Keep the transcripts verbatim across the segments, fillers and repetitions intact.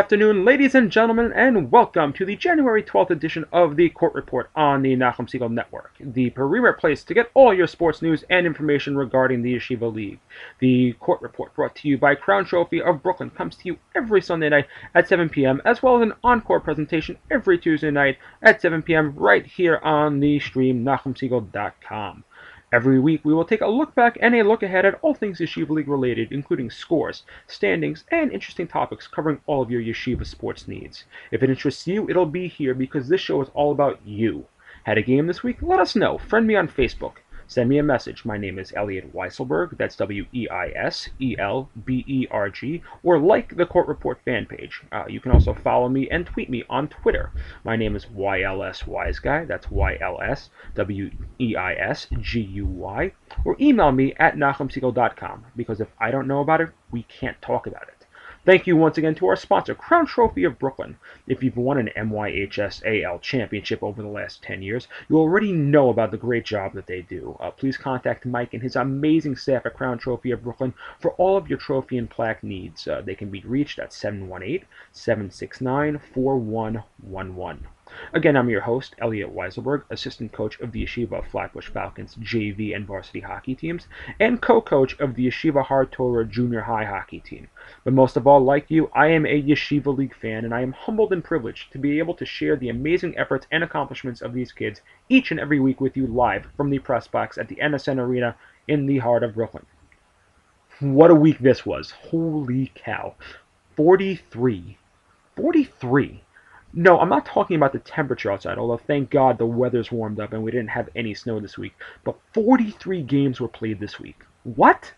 afternoon, ladies and gentlemen, and welcome to the January twelfth edition of the Court Report on the Nachum Segal Network, the premier place to get all your sports news and information regarding the Yeshiva League. The Court Report, brought to you by Crown Trophy of Brooklyn, comes to you every Sunday night at seven p m, as well as an encore presentation every Tuesday night at seven p m right here on the stream, nachum segal dot com. Every week, we will take a look back and a look ahead at all things Yeshiva League related, including scores, standings, and interesting topics covering all of your Yeshiva sports needs. If it interests you, it'll be here because this show is all about you. Had a game this week? Let us know. Friend me on Facebook. Send me a message. My name is Elliot Weiselberg, that's W E I S E L B E R G, or like the Court Report fan page. Uh, you can also follow me and tweet me on Twitter. My name is Y L S Wise Guy, that's Y L S W E I S G U Y, or email me at nachum segal dot com, because if I don't know about it, we can't talk about it. Thank you once again to our sponsor, Crown Trophy of Brooklyn. If you've won an M Y H S A L championship over the last ten years, you already know about the great job that they do. Uh, please contact Mike and his amazing staff at Crown Trophy of Brooklyn for all of your trophy and plaque needs. Uh, they can be reached at seven one eight, seven six nine, four one one one. Again, I'm your host, Elliot Weiselberg, assistant coach of the Yeshiva Flatbush Falcons J V and varsity hockey teams, and co-coach of the Yeshiva Har Torah junior high hockey team. But most of all, like you, I am a Yeshiva League fan, and I am humbled and privileged to be able to share the amazing efforts and accomplishments of these kids each and every week with you live from the press box at the M S N Arena in the heart of Brooklyn. What a week this was. Holy cow. forty-three. forty-three. No, I'm not talking about the temperature outside, although thank God the weather's warmed up and we didn't have any snow this week. But forty-three games were played this week. What?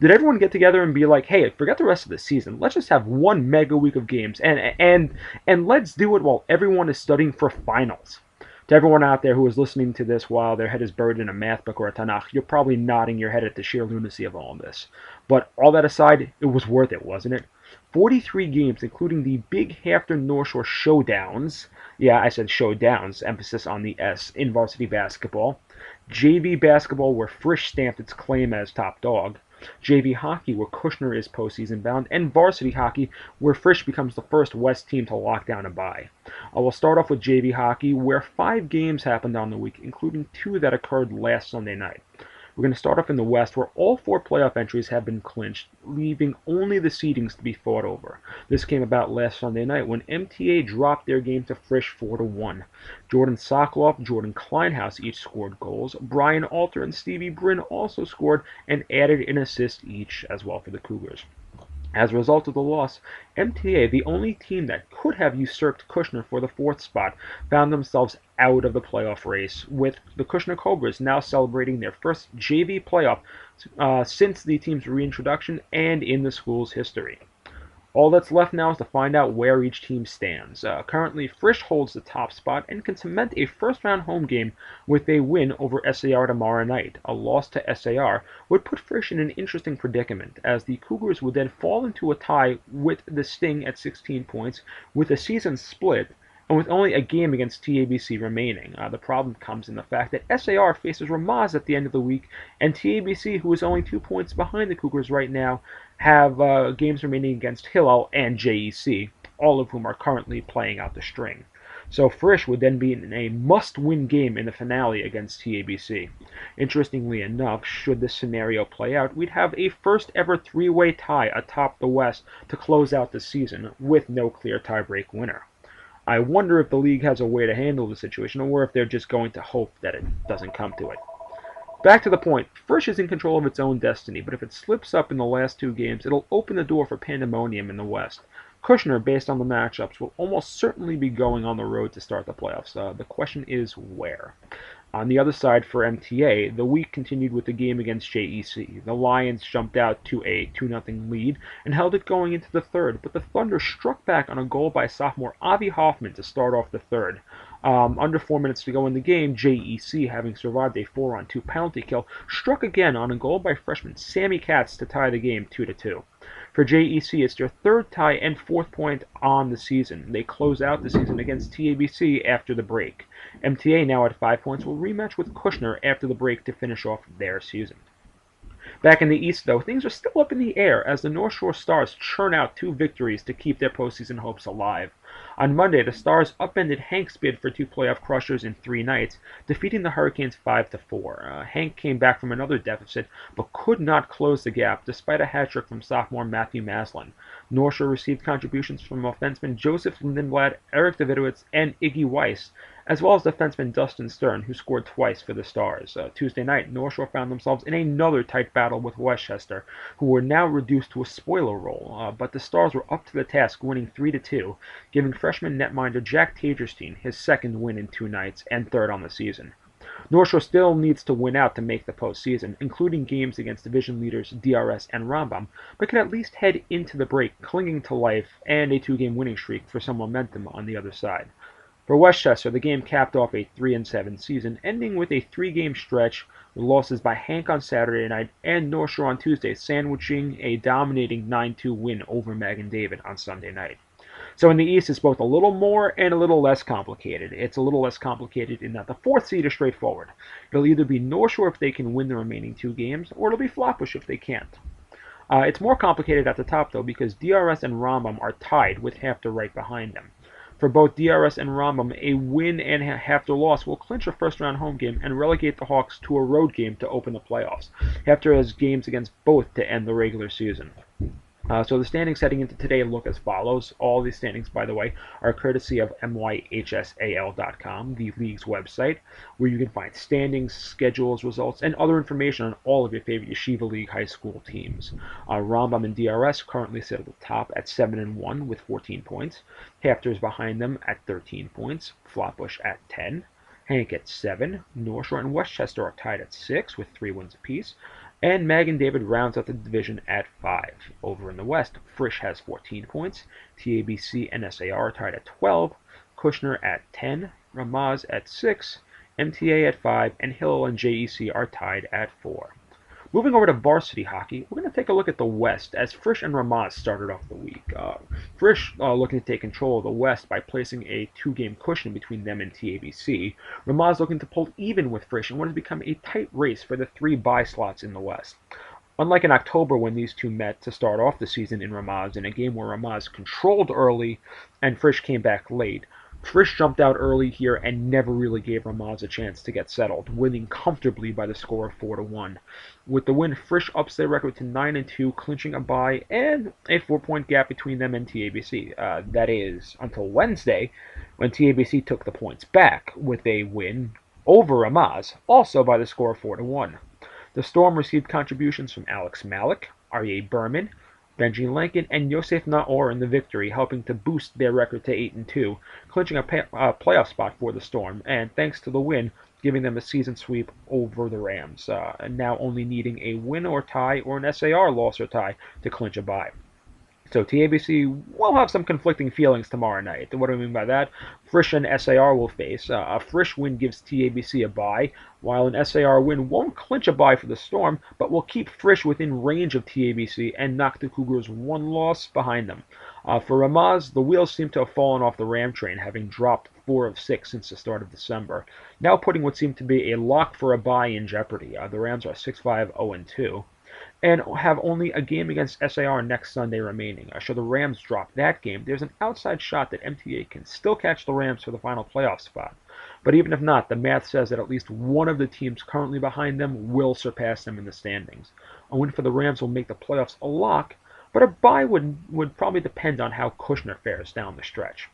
Did everyone get together and be like, hey, forget the rest of the season. Let's just have one mega week of games, and and and let's do it while everyone is studying for finals. To everyone out there who is listening to this while their head is buried in a math book or a Tanakh, you're probably nodding your head at the sheer lunacy of all of this. But all that aside, it was worth it, wasn't it? forty-three games, including the big Hafter North Shore showdowns. Yeah, I said showdowns, emphasis on the S, in varsity basketball. J V basketball, where Frisch stamped its claim as top dog. J V hockey, where Kushner is postseason bound. And varsity hockey, where Frisch becomes the first West team to lock down a bye. I will start off with J V hockey, where five games happened on the week, including two that occurred last Sunday night. We're going to start off in the West, where all four playoff entries have been clinched, leaving only the seedings to be fought over. This came about last Sunday night when M T A dropped their game to Frisch four to one. Jordan Sokoloff, Jordan Kleinhaus each scored goals. Brian Alter and Stevie Bryn also scored and added an assist each as well for the Cougars. As a result of the loss, M T A, the only team that could have usurped Kushner for the fourth spot, found themselves out of the playoff race, with the Kushner Cobras now celebrating their first J V playoff uh, since the team's reintroduction and in the school's history. All that's left now is to find out where each team stands. Uh, currently, Frisch holds the top spot and can cement a first-round home game with a win over S A R tomorrow night. A loss to S A R would put Frisch in an interesting predicament, as the Cougars would then fall into a tie with the Sting at sixteen points, with a season split, and with only a game against T A B C remaining. Uh, the problem comes in the fact that S A R faces Ramaz at the end of the week, and T A B C, who is only two points behind the Cougars right now, have uh, games remaining against Hillel and J E C, all of whom are currently playing out the string. So Frisch would then be in a must-win game in the finale against T A B C. Interestingly enough, should this scenario play out, we'd have a first-ever three-way tie atop the West to close out the season with no clear tie-break winner. I wonder if the league has a way to handle the situation, or if they're just going to hope that it doesn't come to it. Back to the point, Frisch is in control of its own destiny, but if it slips up in the last two games, it'll open the door for pandemonium in the West. Kushner, based on the matchups, will almost certainly be going on the road to start the playoffs. Uh, the question is where. On the other side for M T A, the week continued with the game against J E C. The Lions jumped out to a two nothing lead and held it going into the third, but the Thunder struck back on a goal by sophomore Avi Hoffman to start off the third. Um, under four minutes to go in the game, J E C, having survived a four on two penalty kill, struck again on a goal by freshman Sammy Katz to tie the game two to two. For J E C, it's their third tie and fourth point on the season. They close out the season against T A B C after the break. M T A, now at five points, will rematch with Kushner after the break to finish off their season. Back in the East, though, things are still up in the air as the North Shore Stars churn out two victories to keep their postseason hopes alive. On Monday, the Stars upended Hank's bid for two playoff crushers in three nights, defeating the Hurricanes five to four. Uh, Hank came back from another deficit, but could not close the gap despite a hat-trick from sophomore Matthew Maslin. North Shore received contributions from offensemen Joseph Lindblad, Eric Davidowitz, and Iggy Weiss, as well as defenseman Dustin Stern, who scored twice for the Stars. Uh, Tuesday night, North Shore found themselves in another tight battle with Westchester, who were now reduced to a spoiler role, uh, but the Stars were up to the task, winning three to two, giving freshman netminder Jack Tagerstein his second win in two nights and third on the season. North Shore still needs to win out to make the postseason, including games against division leaders D R S and Rambam, but can at least head into the break clinging to life and a two-game winning streak for some momentum on the other side. For Westchester, the game capped off a three and seven season, ending with a three-game stretch with losses by Hank on Saturday night and North Shore on Tuesday, sandwiching a dominating nine two win over Mag and David on Sunday night. So in the East, it's both a little more and a little less complicated. It's a little less complicated in that the fourth seed is straightforward. It'll either be North Shore if they can win the remaining two games, or it'll be Flatbush if they can't. Uh, it's more complicated at the top, though, because D R S and Rambam are tied with Hafter right behind them. For both D R S and Rambam, a win and Hafter loss will clinch a first-round home game and relegate the Hawks to a road game to open the playoffs. Hafter has games against both to end the regular season. Uh, so the standings heading into today look as follows. All these standings, by the way, are courtesy of M Y H S A L dot com, the league's website, where you can find standings, schedules, results, and other information on all of your favorite Yeshiva League high school teams. Uh, Rambam and D R S currently sit at the top at seven and one with fourteen points. Hafter is behind them at thirteen points. Flatbush at ten. Hank at seven. North Shore and Westchester are tied at six with three wins apiece. And Mag and David rounds out the division at five. Over in the West, Frisch has fourteen points. T A B C and S A R tied at twelve. Kushner at ten. Ramaz at six. M T A at five. And Hill and J E C are tied at four. Moving over to varsity hockey, we're going to take a look at the West as Frisch and Ramaz started off the week. Uh, Frisch uh, looking to take control of the West by placing a two-game cushion between them and T A B C. Ramaz looking to pull even with Frisch in what has become a tight race for the three bye slots in the West. Unlike in October when these two met to start off the season in Ramaz in a game where Ramaz controlled early and Frisch came back late, Frisch jumped out early here and never really gave Ramaz a chance to get settled, winning comfortably by the score of four to one. With the win, Frisch ups their record to nine and two, clinching a bye and a four-point gap between them and T A B C. Uh, that is, until Wednesday, when T A B C took the points back with a win over Ramaz, also by the score of four to one. The Storm received contributions from Alex Malik, Aryeh Berman, Benji Lankin, and Yosef Naor in the victory, helping to boost their record to eight and two, clinching a pay, uh, playoff spot for the Storm, and thanks to the win, giving them a season sweep over the Rams, uh, now only needing a win or tie or an S A R loss or tie to clinch a bye. So T A B C will have some conflicting feelings tomorrow night. What do I mean by that? Frisch and S A R will face. Uh, a Frisch win gives T A B C a bye, while an S A R win won't clinch a bye for the Storm, but will keep Frisch within range of T A B C and knock the Cougars one loss behind them. Uh, for Ramaz, the wheels seem to have fallen off the Ram train, having dropped four of six since the start of December, now putting what seemed to be a lock for a bye in jeopardy. Uh, the Rams are six five, oh two. And have only a game against S A R next Sunday remaining. Uh, should the Rams drop that game, there's an outside shot that M T A can still catch the Rams for the final playoff spot. But even if not, the math says that at least one of the teams currently behind them will surpass them in the standings. A win for the Rams will make the playoffs a lock, but a bye would, would probably depend on how Kushner fares down the stretch.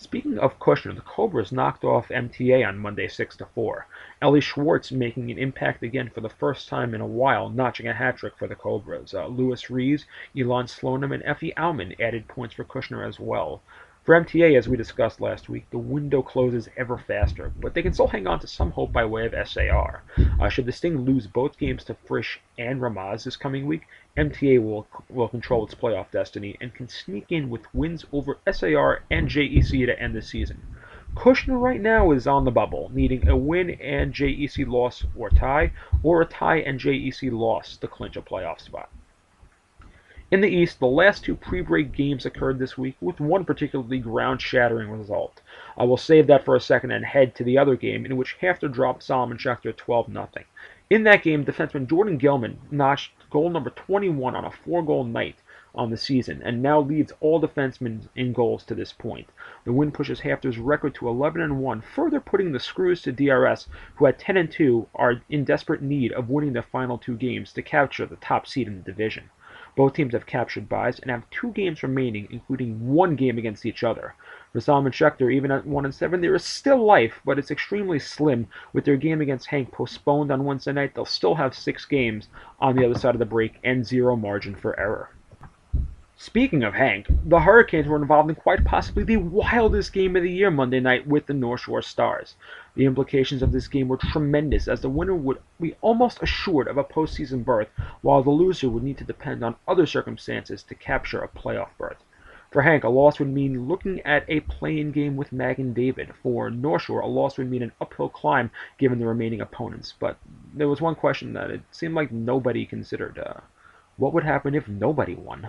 Speaking of Kushner, the Cobras knocked off M T A on Monday six to four. Ellie Schwartz making an impact again for the first time in a while, notching a hat-trick for the Cobras. Uh, Louis Rees, Elon Slonum, and Effie Auman added points for Kushner as well. For M T A, as we discussed last week, the window closes ever faster, but they can still hang on to some hope by way of S A R. Uh, should the Sting lose both games to Frisch and Ramaz this coming week, M T A will will control its playoff destiny and can sneak in with wins over S A R and J E C to end the season. Kushner right now is on the bubble, needing a win and J E C loss or tie, or a tie and J E C loss to clinch a playoff spot. In the East, the last two pre-break games occurred this week with one particularly ground-shattering result. I will save that for a second and head to the other game in which Hafter dropped Rosalman Schechter twelve nothing. In that game, defenseman Jordan Gilman notched goal number twenty-one on a four-goal night on the season and now leads all defensemen in goals to this point. The win pushes Hafter's record to eleven and one, further putting the screws to D R S, who at ten and two are in desperate need of winning their final two games to capture the top seed in the division. Both teams have captured byes and have two games remaining, including one game against each other. Rosalman Schechter, even at one and seven, there is still life, but it's extremely slim. With their game against Hank postponed on Wednesday night, they'll still have six games on the other side of the break and zero margin for error. Speaking of Hank, the Hurricanes were involved in quite possibly the wildest game of the year Monday night with the North Shore Stars. The implications of this game were tremendous, as the winner would be almost assured of a postseason berth, while the loser would need to depend on other circumstances to capture a playoff berth. For Hank, a loss would mean looking at a play-in game with Mag and David. For North Shore, a loss would mean an uphill climb given the remaining opponents. But there was one question that it seemed like nobody considered. Uh, what would happen if nobody won?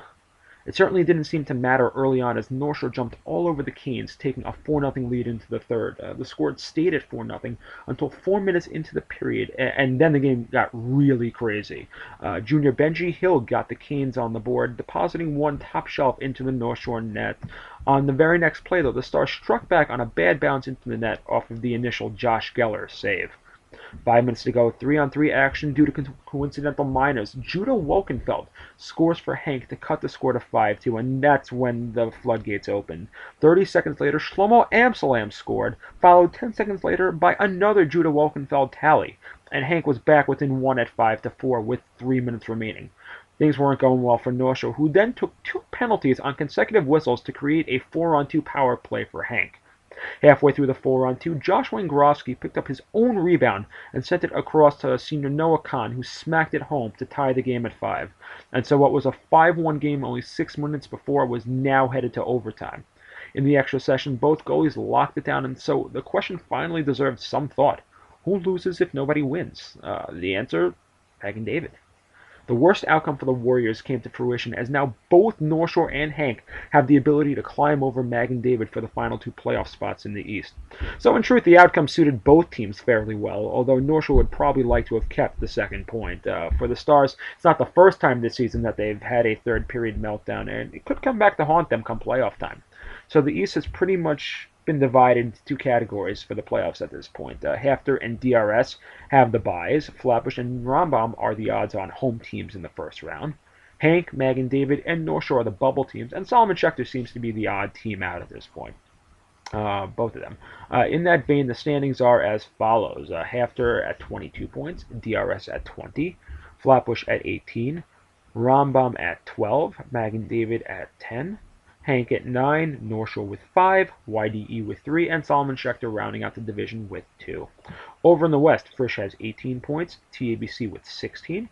It certainly didn't seem to matter early on, as North Shore jumped all over the Canes, taking a four nothing lead into the third. Uh, the score stayed at four nothing until four minutes into the period, and, and then the game got really crazy. Uh, junior Benji Hill got the Canes on the board, depositing one top shelf into the North Shore net. On the very next play, though, the Stars struck back on a bad bounce into the net off of the initial Josh Geller save. Five minutes to go, three on three action due to co- coincidental minors. Judah Wolkenfeld scores for Hank to cut the score to five two, and that's when the floodgates opened. thirty seconds later, Shlomo Amsalam scored, followed ten seconds later by another Judah Wolkenfeld tally, and Hank was back within one at five to four with three minutes remaining. Things weren't going well for North Shore, who then took two penalties on consecutive whistles to create a four on two power play for Hank. Halfway through the four on two, Josh Wayne-Grosky picked up his own rebound and sent it across to senior Noah Khan, who smacked it home to tie the game at five. And so what was a five one game only six minutes before was now headed to overtime. In the extra session, both goalies locked it down, and so the question finally deserved some thought. Who loses if nobody wins? Uh, the answer, Mag and David. The worst outcome for the Warriors came to fruition, as now both North Shore and Hank have the ability to climb over Mag and David for the final two playoff spots in the East. So in truth, the outcome suited both teams fairly well, although North Shore would probably like to have kept the second point. Uh, for the Stars, it's not the first time this season that they've had a third period meltdown, and it could come back to haunt them come playoff time. So the East has pretty much been divided into two categories for the playoffs at this point. Uh, Hafter and D R S have the byes. Flatbush and Rambam are the odds-on home teams in the first round. Hank, Mag and David, and North Shore are the bubble teams, and Rosalman Schechter seems to be the odd team out at this point. Uh, both of them. Uh, in that vein, the standings are as follows. Uh, Hafter at twenty-two points, D R S at twenty, Flatbush at eighteen, Rambam at twelve, Mag and David at ten, Hank at nine, North Shore with five, Y D E with three, and Rosalman Schechter rounding out the division with two. Over in the West, Frisch has eighteen points, T A B C with sixteen,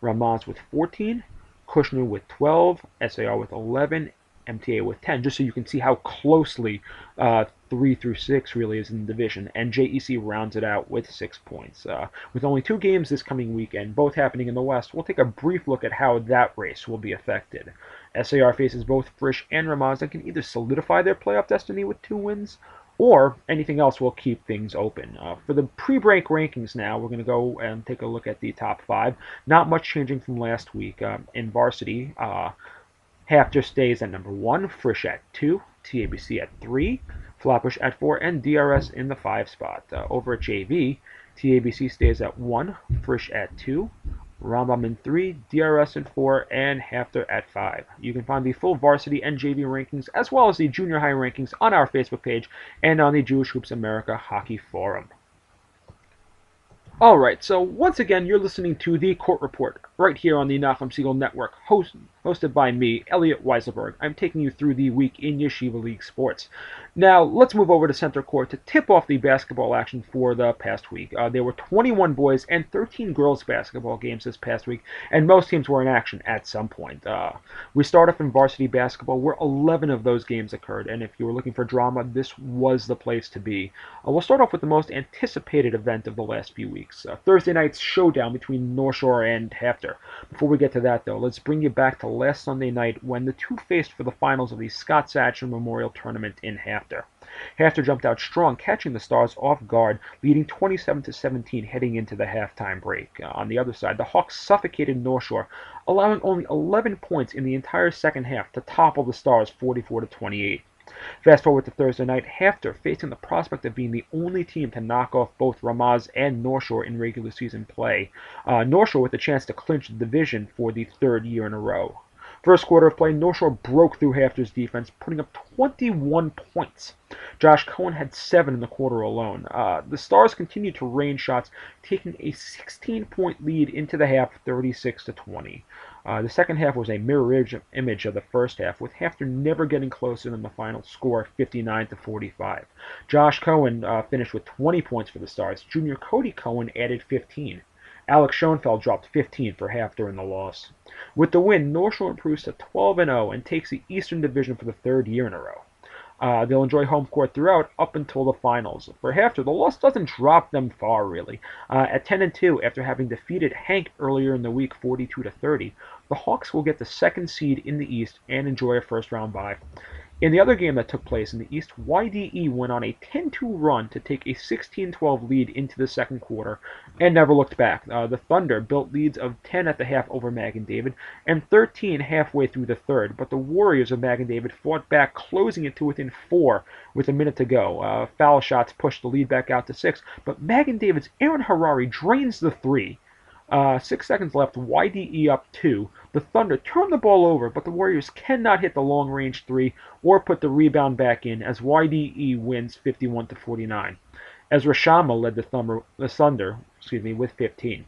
Ramaz with fourteen, Kushner with twelve, S A R with eleven, M T A with ten, just so you can see how closely uh, three through six really is in the division, and J E C rounds it out with six points. Uh, with only two games this coming weekend, both happening in the West, we'll take a brief look at how that race will be affected. S A R faces both Frisch and Ramaz and can either solidify their playoff destiny with two wins, or anything else will keep things open. Uh, for the pre-break rankings now, we're going to go and take a look at the top five. Not much changing from last week. Um, in varsity, uh, Hafter stays at number one, Frisch at two, T A B C at three, Flatbush at four, and D R S in the five spot. Uh, over at J V, T A B C stays at one, Frisch at two, Rambam in three, D R S in four, and Hafter at five. You can find the full varsity and J V rankings, as well as the junior high rankings, on our Facebook page and on the Jewish Hoops America Hockey Forum. Alright, so once again, you're listening to The Court Report, right here on the Nachum Segal Network, host, hosted by me, Elliot Weiselberg. I'm taking you through the week in Yeshiva League sports. Now, let's move over to Center Court to tip off the basketball action for the past week. Uh, there were twenty-one boys and thirteen girls basketball games this past week, and most teams were in action at some point. Uh, we start off in varsity basketball, where eleven of those games occurred, and if you were looking for drama, this was the place to be. Uh, we'll start off with the most anticipated event of the last few weeks. Uh, Thursday night's showdown between North Shore and Hafter. roster. Before we get to that, though, let's bring you back to last Sunday night when the two faced for the finals of the Scott Satchin Memorial Tournament in Hafter. Hafter jumped out strong, catching the Stars off guard, leading twenty-seven to seventeen heading into the halftime break. On the other side, the Hawks suffocated North Shore, allowing only eleven points in the entire second half to topple the Stars forty-four to twenty-eight. Fast forward to Thursday night, Hafter facing the prospect of being the only team to knock off both Ramaz and North Shore in regular season play. Uh, North Shore with a chance to clinch the division for the third year in a row. First quarter of play, North Shore broke through Hafter's defense, putting up twenty-one points. Josh Cohen had seven in the quarter alone. Uh, the Stars continued to rain shots, taking a sixteen-point lead into the half, thirty-six to twenty. Uh, the second half was a mirror image of the first half, with Hafter never getting closer than the final score, fifty-nine to forty-five. Josh Cohen uh, finished with twenty points for the Stars. Junior Cody Cohen added fifteen. Alex Schoenfeld dropped fifteen for Hafter in the loss. With the win, North Shore improves to twelve and oh and takes the Eastern Division for the third year in a row. Uh, they'll enjoy home court throughout up until the finals. For Hafter, the loss doesn't drop them far, really. Uh, at ten and two, after having defeated Hank earlier in the week forty-two to thirty, the Hawks will get the second seed in the East and enjoy a first-round bye. In the other game that took place in the East, Y D E went on a ten two run to take a sixteen twelve lead into the second quarter and never looked back. Uh, the Thunder built leads of ten at the half over Mag and David and thirteen halfway through the third, but the Warriors of Mag and David fought back, closing it to within four with a minute to go. Uh, foul shots pushed the lead back out to six, but Mag and David's Aaron Harari drains the three. Uh, six seconds left, Y D E up two. The Thunder turn the ball over, but the Warriors cannot hit the long-range three or put the rebound back in as Y D E wins fifty-one to forty-nine. Ezra Shama led the Thunder, the Thunder excuse me, with fifteen.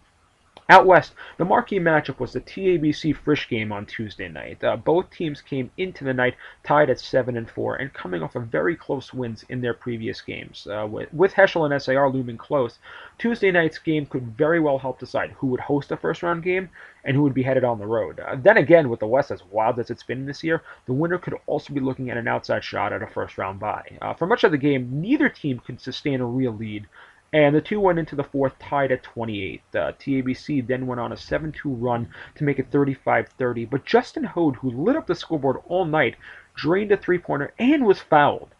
Out west, the marquee matchup was the T A B C Frisch game on Tuesday night. Uh, both teams came into the night tied at seven and four and coming off of very close wins in their previous games. Uh, with, with MYHSAL and S A R looming close, Tuesday night's game could very well help decide who would host a first-round game and who would be headed on the road. Uh, then again, with the West as wild as it's been this year, the winner could also be looking at an outside shot at a first-round bye. Uh, for much of the game, neither team could sustain a real lead, and the two went into the fourth tied at twenty-eight. Uh, T A B C then went on a seven two run to make it thirty-five thirty, but Justin Hode, who lit up the scoreboard all night, drained a three-pointer and was fouled.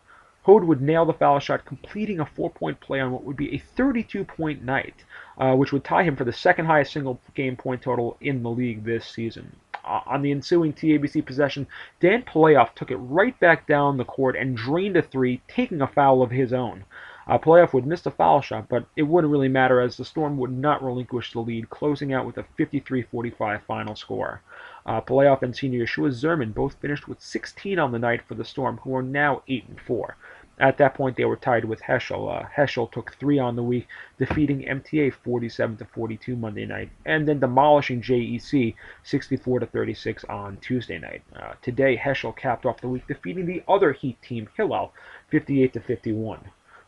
Hode would nail the foul shot, completing a four-point play on what would be a thirty-two point night, uh, which would tie him for the second-highest single-game point total in the league this season. Uh, on the ensuing T A B C possession, Dan Playoff took it right back down the court and drained a three, taking a foul of his own. Uh, Playoff would miss the foul shot, but it wouldn't really matter as the Storm would not relinquish the lead, closing out with a fifty-three forty-five final score. Uh, Playoff and senior Yeshua Zerman both finished with sixteen on the night for the Storm, who are now eight and four. At that point, they were tied with MYHSAL. Uh, MYHSAL took three on the week, defeating M T A forty-seven to forty-two Monday night, and then demolishing J E C sixty-four to thirty-six on Tuesday night. Uh, today, MYHSAL capped off the week, defeating the other Heat team, Hillel, fifty-eight to fifty-one.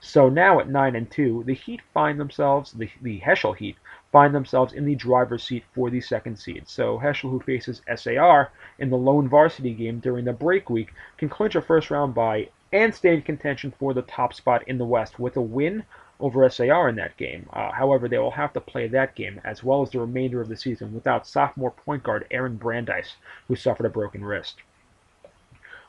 So now at nine and two, the Heat find themselves, the, the MYHSAL Heat, find themselves in the driver's seat for the second seed. So MYHSAL, who faces S A R in the lone varsity game during the break week, can clinch a first-round bye and stay in contention for the top spot in the West with a win over S A R in that game. Uh, however, they will have to play that game, as well as the remainder of the season, without sophomore point guard Aaron Brandeis, who suffered a broken wrist.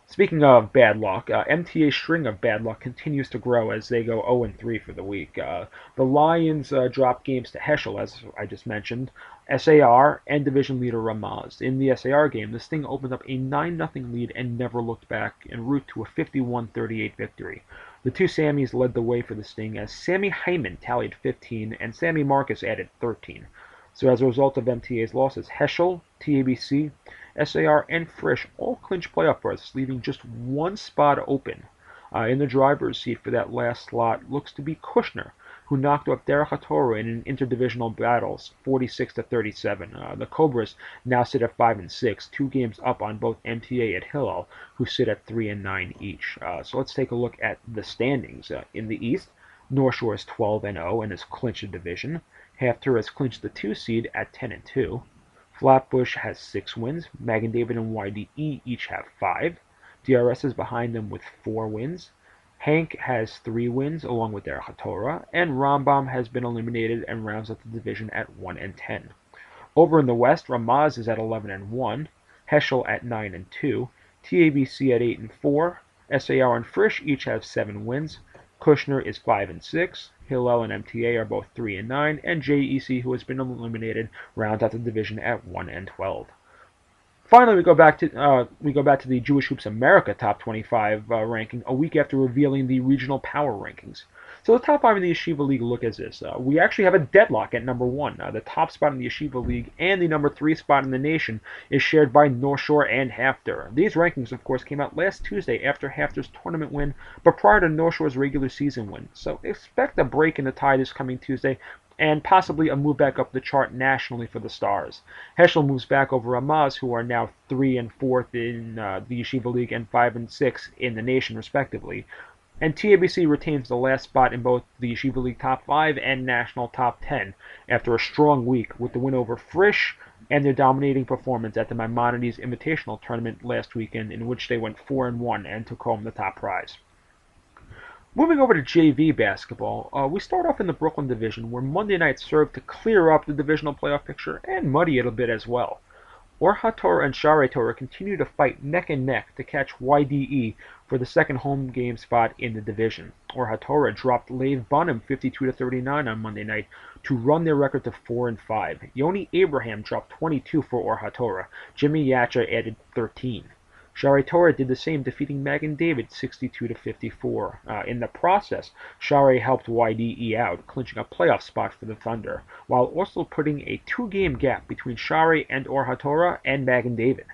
Speaking of bad luck, uh, M T A's string of bad luck continues to grow as they go oh and three for the week. Uh, the Lions uh, drop games to MYHSAL, as I just mentioned, S A R, and division leader Ramaz. In the S A R game, this thing opened up a nine nothing lead and never looked back, en route to a fifty-one thirty-eight victory. The two Sammies led the way for the Sting as Sammy Hyman tallied fifteen and Sammy Marcus added thirteen. So as a result of M T A's losses, MYHSAL, T A B C, S A R, and Frisch all clinch playoff berths, leaving just one spot open. Uh, in the driver's seat for that last slot looks to be Kushner, who knocked off Derek HaTorah in an interdivisional battle, forty-six to thirty-seven. Uh, the Cobras now sit at five and six, two games up on both M T A and Hillel, who sit at three and nine each. Uh, so let's take a look at the standings. Uh, in the East, North Shore is twelve and oh and has clinched a division. Hafter has clinched the two seed at ten and two. Flatbush has six wins. Mag and David and Y D E each have five. D R S is behind them with four wins. Hank has three wins along with their HaTorah, and Rambam has been eliminated and rounds up the division at one and ten. Over in the West, Ramaz is at eleven and one, Heschel at nine and two, T A B C at eight and four, S A R and Frisch each have seven wins. Kushner is five and six, Hillel and M T A are both three and nine, and J E C, who has been eliminated, rounds out the division at one and twelve. Finally, we go back to uh, we go back to the Jewish Hoops America top twenty-five uh, ranking a week after revealing the regional power rankings. So the top five in the Yeshiva League look as this. Uh, we actually have a deadlock at number one. Uh, the top spot in the Yeshiva League and the number three spot in the nation is shared by North Shore and Hafter. These rankings, of course, came out last Tuesday after Hafter's tournament win, but prior to North Shore's regular season win. So expect a break in the tie this coming Tuesday, and possibly a move back up the chart nationally for the Stars. Heschel moves back over Ramaz, who are now three and fourth in uh, the Yeshiva League and five and six in the nation, respectively. And T A B C retains the last spot in both the Yeshiva League top five and national top ten after a strong week with the win over Frisch and their dominating performance at the Maimonides Invitational Tournament last weekend, in which they went four and one and took home the top prize. Moving over to J V basketball, uh, we start off in the Brooklyn division, where Monday night served to clear up the divisional playoff picture and muddy it a bit as well. Or Har Torah and Sha'arei Torah continue to fight neck and neck to catch Y D E for the second home game spot in the division. Or Har Torah dropped Lave Bonham fifty-two to thirty-nine on Monday night to run their record to four and five. Yoni Abraham dropped twenty-two for Or Har Torah. Jimmy Yacha added thirteen. Sha'arei Torah did the same, defeating Magen David sixty-two to fifty-four. Uh, in the process, Sha'arei helped Y D E out, clinching a playoff spot for the Thunder, while also putting a two-game gap between Sha'arei and Or Har Torah and Magen David.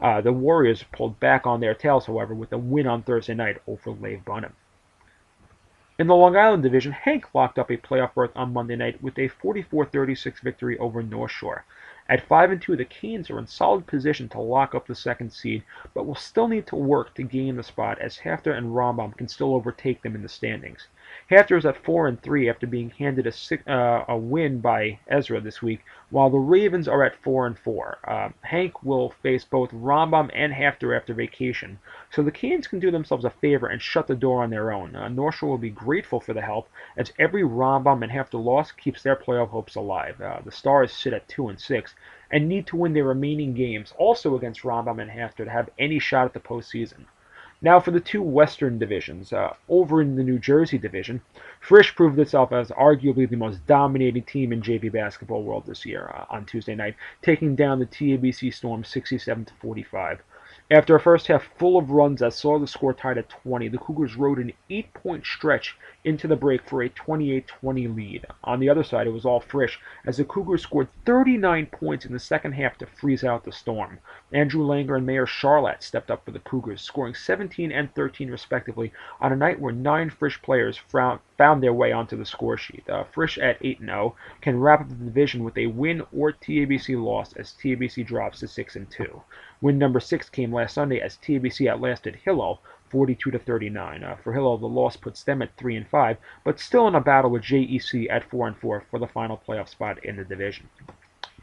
Uh, the Warriors pulled back on their tails, however, with a win on Thursday night over Lave Bonham. In the Long Island division, Hank locked up a playoff berth on Monday night with a forty-four thirty-six victory over North Shore. At five and two, the Canes are in solid position to lock up the second seed, but will still need to work to gain the spot, as Hafter and Rambam can still overtake them in the standings. Hafter is at four and three after being handed a, six, uh, a win by Ezra this week, while the Ravens are at four and four. Uh, Hank will face both Rambam and Hafter after vacation, so the Canes can do themselves a favor and shut the door on their own. Uh, North Shore will be grateful for the help, as every Rambam and Hafter loss keeps their playoff hopes alive. Uh, the Stars sit at two and six. And need to win their remaining games, also against Rambam and Hafter, to have any shot at the postseason. Now for the two Western divisions. Uh, over in the New Jersey division, Frisch proved itself as arguably the most dominating team in J V basketball world this year uh, on Tuesday night, taking down the T A B C Storm sixty-seven to forty-five. After a first half full of runs that saw the score tied at twenty, the Cougars rode an eight-point stretch into the break for a twenty-eight twenty lead. On the other side, it was all Frisch, as the Cougars scored thirty-nine points in the second half to freeze out the Storm. Andrew Langer and Mayor Charlotte stepped up for the Cougars, scoring seventeen and thirteen respectively on a night where nine Frisch players found their way onto the score sheet. Uh, Frisch at eight and oh can wrap up the division with a win or T A B C loss, as T A B C drops to six and two. Win number six came last Sunday, as T A B C outlasted Hillel forty-two to thirty-nine. Uh, for Hillel, the loss puts them at three and five, but still in a battle with J E C at four and four for the final playoff spot in the division.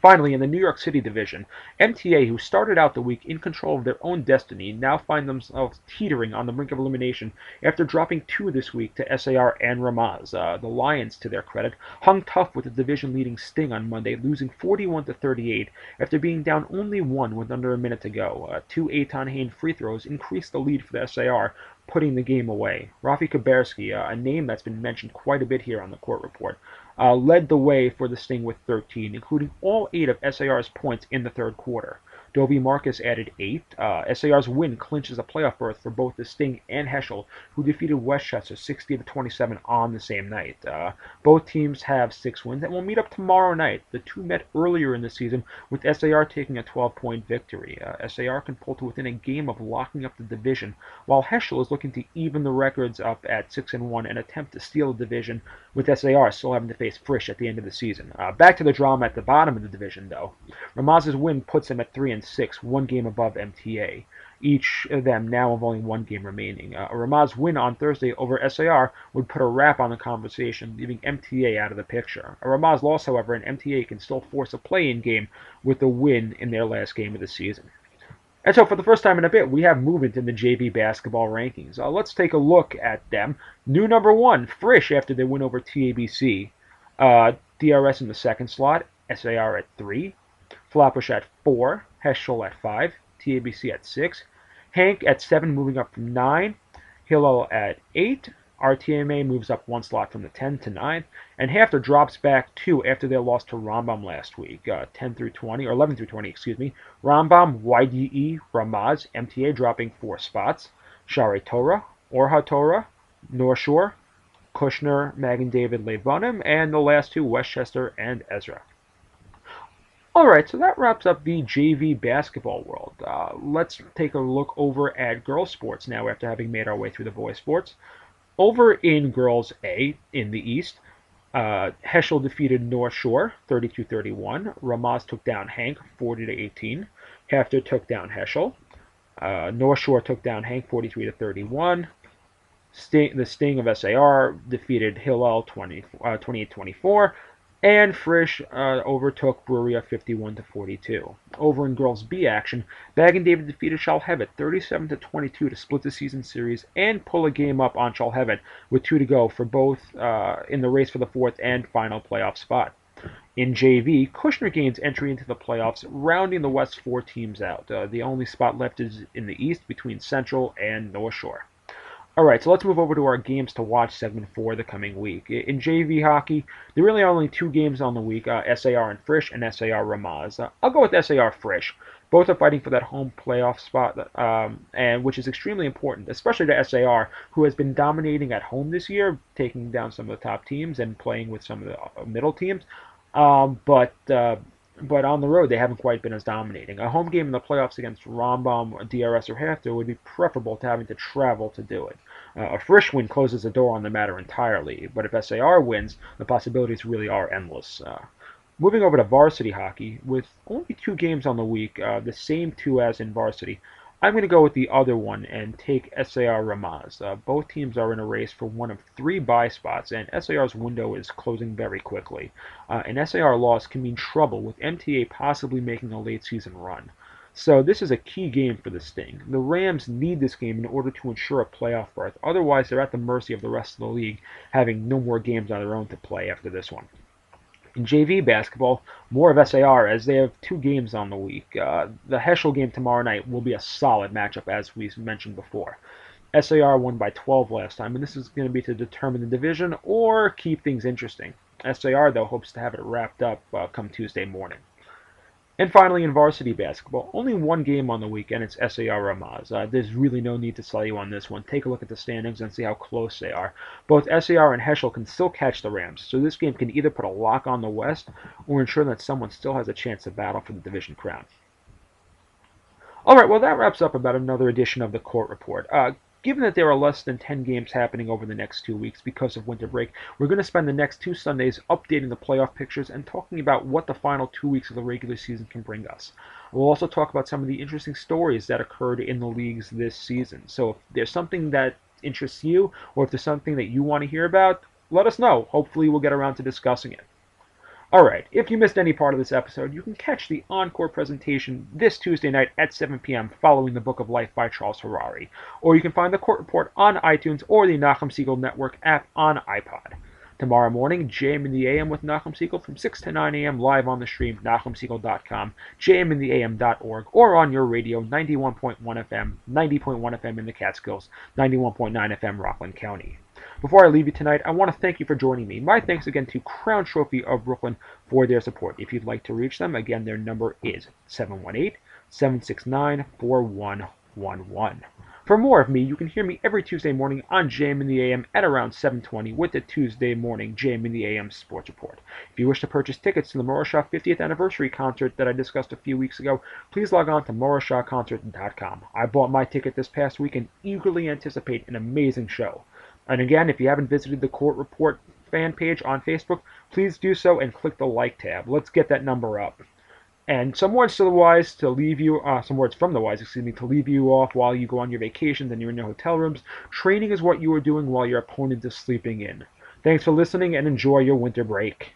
Finally, in the New York City division, M T A, who started out the week in control of their own destiny, now find themselves teetering on the brink of elimination after dropping two this week to S A R and Ramaz. Uh, the Lions, to their credit, hung tough with a division-leading Sting on Monday, losing forty-one to thirty-eight after being down only one with under a minute to go. Uh, two Eitan Hain free throws increased the lead for the S A R, putting the game away. Rafi Kaberski, uh, a name that's been mentioned quite a bit here on the court report, uh, led the way for the Sting with thirteen, including all eight of S A R's points in the third quarter. Dovi Marcus added eight. Uh, S A R's win clinches a playoff berth for both the Sting and Heschel, who defeated Westchester sixty to twenty-seven on the same night. Uh, both teams have six wins and will meet up tomorrow night. The two met earlier in the season, with S A R taking a twelve-point victory. Uh, S A R can pull to within a game of locking up the division, while Heschel is looking to even the records up at six and one and attempt to steal the division, with S A R still having to face Frisch at the end of the season. Uh, back to the drama at the bottom of the division, though. Ramaz's win puts him at three and six, one game above M T A. Each of them now have only one game remaining. Uh, Ramaz's win on Thursday over S A R would put a wrap on the conversation, leaving M T A out of the picture. A Ramaz's loss, however, and M T A can still force a play-in game with a win in their last game of the season. And so for the first time in a bit, we have movement in the J V basketball rankings. Uh, let's take a look at them. New number one, Frisch after their win over T A B C. Uh, D R S in the second slot, S A R at three. Flatbush at four, MYHSAL at five, T A B C at six, Hank at seven, moving up from nine, Hillel at eight, R T M A moves up one slot from the ten to nine, and Hafter drops back two after their loss to Rambam last week, uh, ten through twenty, or eleven through twenty, excuse me. Rambam, Y D E, Ramaz, M T A dropping four spots, Shari Torah, Or Har Torah, North Shore, Kushner, Magen David, Levonim, and the last two, Westchester and Ezra. Alright, so that wraps up the J V basketball world. Uh, let's take a look over at girls sports now after having made our way through the boys sports. Over in girls A in the East, uh, MYHSAL defeated North Shore thirty-two thirty-one. Ramaz took down Hank forty to eighteen. Hafter took down MYHSAL. Uh, North Shore took down Hank forty-three to thirty-one. Sting, the Sting of S A R defeated Hillel twenty-eight twenty-four. And Frisch uh, overtook Breweria fifty-one to forty-two. Over in girls B action, Bagan David defeated Shalhevet thirty-seven to twenty-two to split the season series and pull a game up on Shalhevet with two to go for both uh, in the race for the fourth and final playoff spot. In J V, Kushner gains entry into the playoffs, rounding the West four teams out. Uh, the only spot left is in the East between Central and North Shore. Alright, so let's move over to our games to watch segment for the coming week. In J V hockey, there really are only two games on the week, uh, S A R and Frisch and S A R Ramaz. Uh, I'll go with S A R Frisch. Both are fighting for that home playoff spot, um, and which is extremely important, especially to S A R, who has been dominating at home this year, taking down some of the top teams and playing with some of the middle teams. Um, but... Uh, But on the road, they haven't quite been as dominating. A home game in the playoffs against Rambam, D R S, or Hafter would be preferable to having to travel to do it. Uh, a Frisch win closes the door on the matter entirely, but if S A R wins, the possibilities really are endless. Uh, moving over to varsity hockey, with only two games on the week, uh, the same two as in varsity, I'm going to go with the other one and take S A R Ramaz. Uh, both teams are in a race for one of three bye spots, and S A R's window is closing very quickly. Uh, an S A R loss can mean trouble, with M T A possibly making a late-season run. So this is a key game for the Sting. The Rams need this game in order to ensure a playoff berth. Otherwise, they're at the mercy of the rest of the league, having no more games on their own to play after this one. In J V basketball, more of S A R as they have two games on the week. Uh, the MYHSAL game tomorrow night will be a solid matchup, as we mentioned before. S A R won by twelve last time, and this is going to be to determine the division or keep things interesting. S A R, though, hopes to have it wrapped up uh, come Tuesday morning. And finally, in varsity basketball, only one game on the week, and it's S A R Ramaz. Uh, there's really no need to sell you on this one. Take a look at the standings and see how close they are. Both S A R and MYHSAL can still catch the Rams, so this game can either put a lock on the West or ensure that someone still has a chance to battle for the division crown. All right, well, that wraps up about another edition of the Court Report. Uh, Given that there are less than ten games happening over the next two weeks because of winter break, we're going to spend the next two Sundays updating the playoff pictures and talking about what the final two weeks of the regular season can bring us. We'll also talk about some of the interesting stories that occurred in the leagues this season. So if there's something that interests you, or if there's something that you want to hear about, let us know. Hopefully we'll get around to discussing it. Alright, if you missed any part of this episode, you can catch the encore presentation this Tuesday night at seven p m following The Book of Life by Charles Harari. Or you can find The Court Report on iTunes or the Nachum Segal Network app on iPod. Tomorrow morning, J M in the A M with Nachum Segal from six to nine a m live on the stream, nachum segal dot com, j m in the a m dot org, or on your radio, ninety-one point one F M, ninety point one F M in the Catskills, ninety-one point nine F M Rockland County. Before I leave you tonight, I want to thank you for joining me. My thanks again to Crown Trophy of Brooklyn for their support. If you'd like to reach them, again, their number is seven one eight, seven six nine, four one one one. For more of me, you can hear me every Tuesday morning on J M in the A M at around seven twenty with the Tuesday morning J M in the A M Sports Report. If you wish to purchase tickets to the Morishah fiftieth Anniversary Concert that I discussed a few weeks ago, please log on to morishah concert dot com. I bought my ticket this past week and eagerly anticipate an amazing show. And again, if you haven't visited the Court Report fan page on Facebook, please do so and click the like tab. Let's get that number up. And some words to the wise to leave you, uh, some words from the wise, excuse me, to leave you off while you go on your vacations and you're in your hotel rooms. Training is what you are doing while your opponent is sleeping in. Thanks for listening and enjoy your winter break.